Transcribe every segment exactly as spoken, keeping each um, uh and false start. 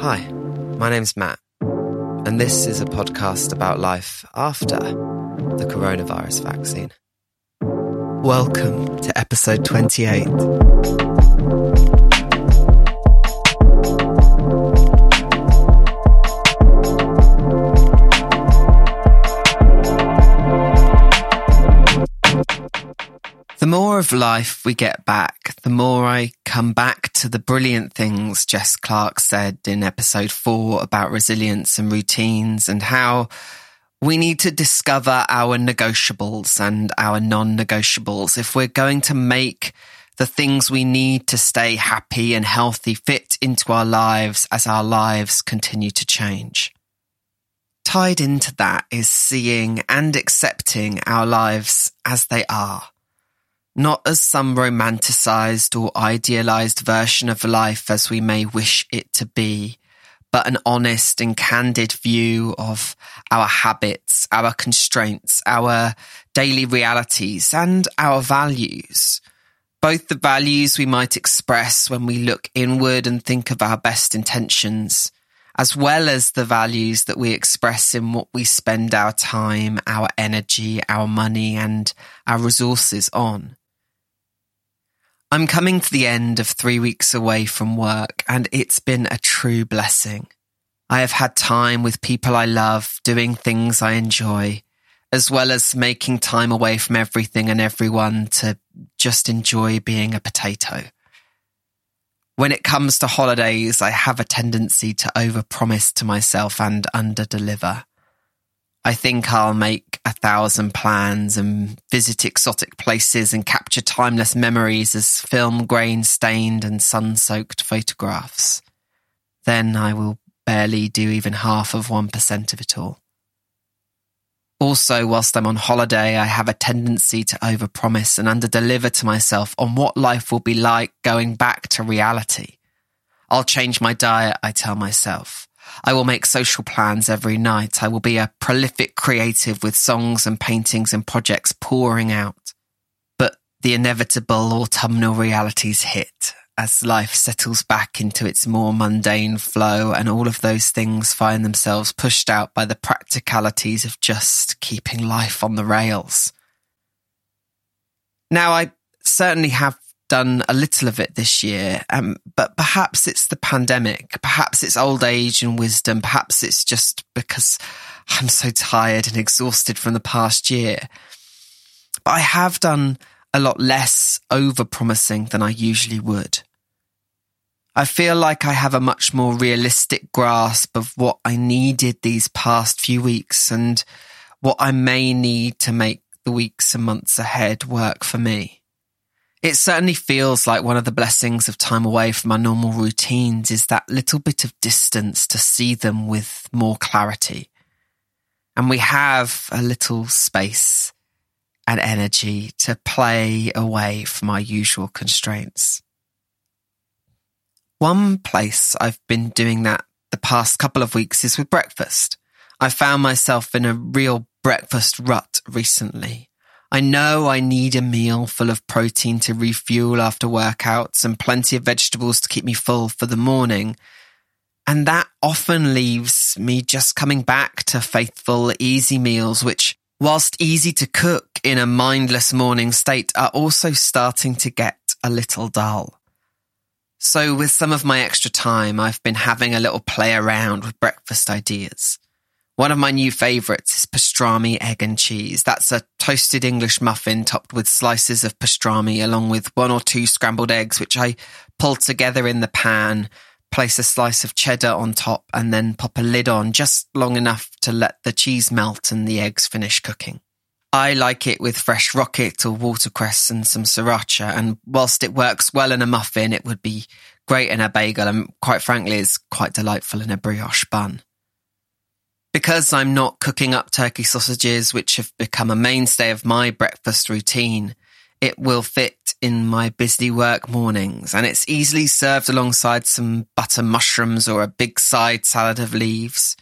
Hi, my name's Matt, and this is a podcast about life after the coronavirus vaccine. Welcome to episode twenty-eight. The more of life we get back, the more I come back to the brilliant things Jess Clark said in episode four about resilience and routines, and how we need to discover our negotiables and our non-negotiables if we're going to make the things we need to stay happy and healthy fit into our lives as our lives continue to change. Tied into that is seeing and accepting our lives as they are. Not as some romanticised or idealised version of life as we may wish it to be, but an honest and candid view of our habits, our constraints, our daily realities, and our values. Both the values we might express when we look inward and think of our best intentions, as well as the values that we express in what we spend our time, our energy, our money, and our resources on. I'm coming to the end of three weeks away from work, and it's been a true blessing. I have had time with people I love, doing things I enjoy, as well as making time away from everything and everyone to just enjoy being a potato. When it comes to holidays, I have a tendency to overpromise to myself and underdeliver. I think I'll make a thousand plans and visit exotic places and capture timeless memories as film grain-stained and sun-soaked photographs. Then I will barely do even half of one percent of it all. Also, whilst I'm on holiday, I have a tendency to overpromise and underdeliver to myself on what life will be like going back to reality. I'll change my diet, I tell myself. I will make social plans every night. I will be a prolific creative with songs and paintings and projects pouring out. But the inevitable autumnal realities hit as life settles back into its more mundane flow, and all of those things find themselves pushed out by the practicalities of just keeping life on the rails. Now, I certainly have done a little of it this year, um, but perhaps it's the pandemic, perhaps it's old age and wisdom, perhaps it's just because I'm so tired and exhausted from the past year. But I have done a lot less over-promising than I usually would. I feel like I have a much more realistic grasp of what I needed these past few weeks and what I may need to make the weeks and months ahead work for me. It certainly feels like one of the blessings of time away from our normal routines is that little bit of distance to see them with more clarity. And we have a little space and energy to play away from our usual constraints. One place I've been doing that the past couple of weeks is with breakfast. I found myself in a real breakfast rut recently. I know I need a meal full of protein to refuel after workouts and plenty of vegetables to keep me full for the morning. And that often leaves me just coming back to faithful, easy meals, which, whilst easy to cook in a mindless morning state, are also starting to get a little dull. So with some of my extra time, I've been having a little play around with breakfast ideas. One of my new favourites is pastrami, egg and cheese. That's a toasted English muffin topped with slices of pastrami along with one or two scrambled eggs, which I pull together in the pan, place a slice of cheddar on top and then pop a lid on just long enough to let the cheese melt and the eggs finish cooking. I like it with fresh rocket or watercress and some sriracha, and whilst it works well in a muffin, it would be great in a bagel and quite frankly is quite delightful in a brioche bun. Because I'm not cooking up turkey sausages, which have become a mainstay of my breakfast routine, it will fit in my busy work mornings, and it's easily served alongside some butter mushrooms or a big side salad of leaves.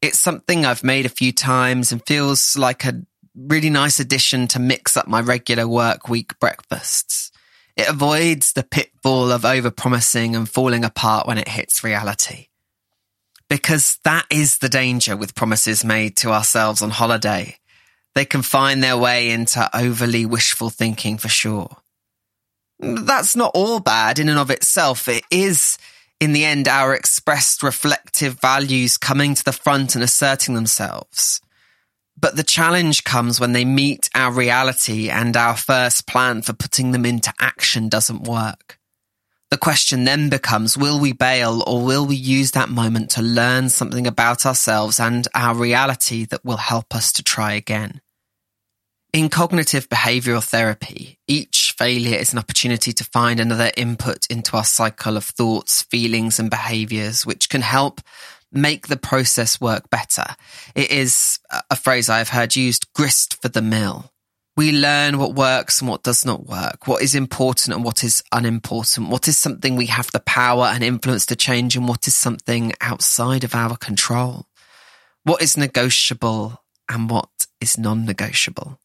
It's something I've made a few times and feels like a really nice addition to mix up my regular work week breakfasts. It avoids the pitfall of overpromising and falling apart when it hits reality. because that is the danger with promises made to ourselves on holiday. They can find their way into overly wishful thinking for sure. That's not all bad in and of itself. It is, in the end, our expressed reflective values coming to the front and asserting themselves. But the challenge comes when they meet our reality and our first plan for putting them into action doesn't work. The question then becomes, will we bail or will we use that moment to learn something about ourselves and our reality that will help us to try again? In cognitive behavioural therapy, each failure is an opportunity to find another input into our cycle of thoughts, feelings and behaviours, which can help make the process work better. It is, a phrase I have heard used, grist for the mill. We learn what works and what does not work, what is important and what is unimportant, what is something we have the power and influence to change and what is something outside of our control, what is negotiable and what is non-negotiable.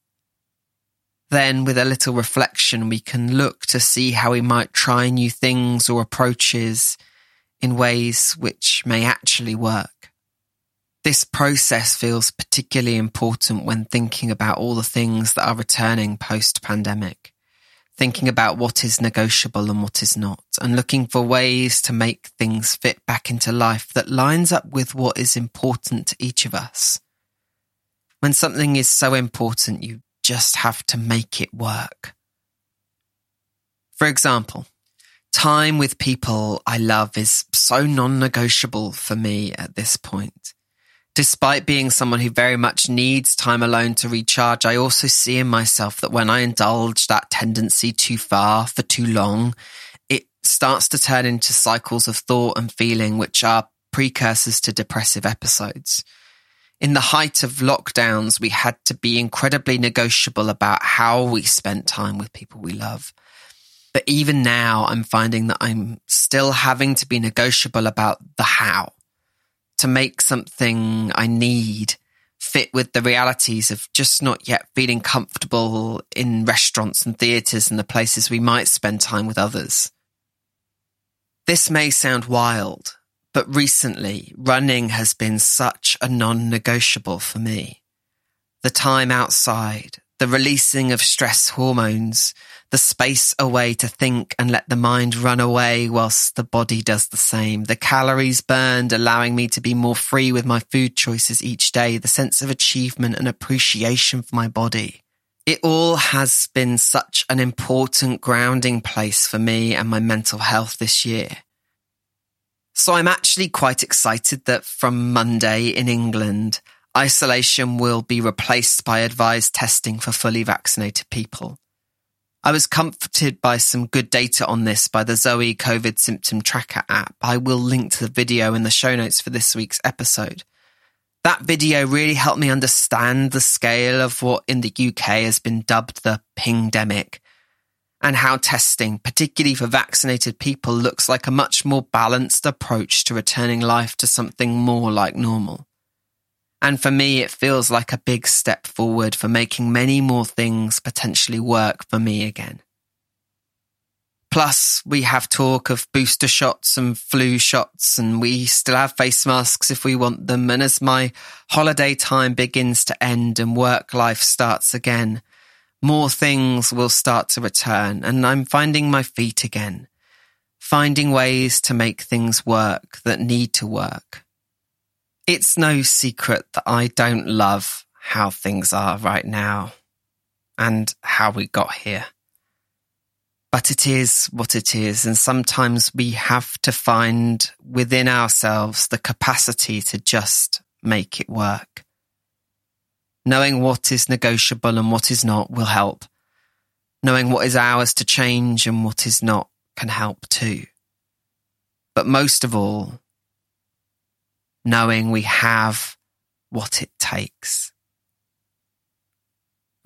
Then, with a little reflection, we can look to see how we might try new things or approaches in ways which may actually work. This process feels particularly important when thinking about all the things that are returning post-pandemic, thinking about what is negotiable and what is not, and looking for ways to make things fit back into life that lines up with what is important to each of us. When something is so important, you just have to make it work. For example, time with people I love is so non-negotiable for me at this point. Despite being someone who very much needs time alone to recharge, I also see in myself that when I indulge that tendency too far for too long, it starts to turn into cycles of thought and feeling which are precursors to depressive episodes. In the height of lockdowns, we had to be incredibly negotiable about how we spent time with people we love. But even now, I'm finding that I'm still having to be negotiable about the how, to make something I need fit with the realities of just not yet feeling comfortable in restaurants and theatres and the places we might spend time with others. This may sound wild, but recently, running has been such a non-negotiable for me. The time outside, the releasing of stress hormones, the space away to think and let the mind run away whilst the body does the same, the calories burned allowing me to be more free with my food choices each day, the sense of achievement and appreciation for my body. It all has been such an important grounding place for me and my mental health this year. So I'm actually quite excited that from Monday in England, isolation will be replaced by advised testing for fully vaccinated people. I was comforted by some good data on this by the Zoe COVID Symptom Tracker app. I will link to the video in the show notes for this week's episode. That video really helped me understand the scale of what in the U K has been dubbed the pingdemic, and how testing, particularly for vaccinated people, looks like a much more balanced approach to returning life to something more like normal. And for me, it feels like a big step forward for making many more things potentially work for me again. Plus, we have talk of booster shots and flu shots, and we still have face masks if we want them. And as my holiday time begins to end and work life starts again, more things will start to return, and I'm finding my feet again, finding ways to make things work that need to work. It's no secret that I don't love how things are right now and how we got here. But it is what it is, and sometimes we have to find within ourselves the capacity to just make it work. Knowing what is negotiable and what is not will help. Knowing what is ours to change and what is not can help too. But most of all, knowing we have what it takes.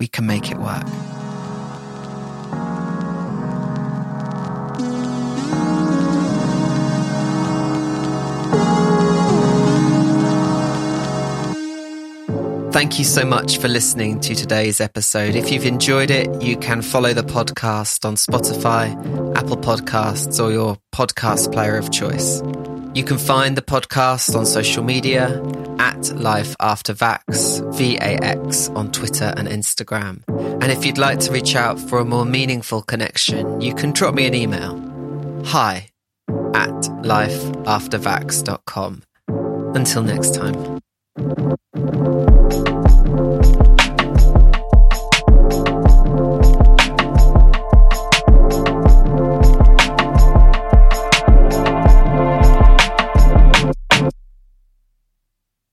We can make it work. Thank you so much for listening to today's episode. If you've enjoyed it, you can follow the podcast on Spotify, Apple Podcasts, or your podcast player of choice. You can find the podcast on social media at Life After Vax, V A X, on Twitter and Instagram. And if you'd like to reach out for a more meaningful connection, you can drop me an email. Hi at lifeaftervax dot com. Until next time.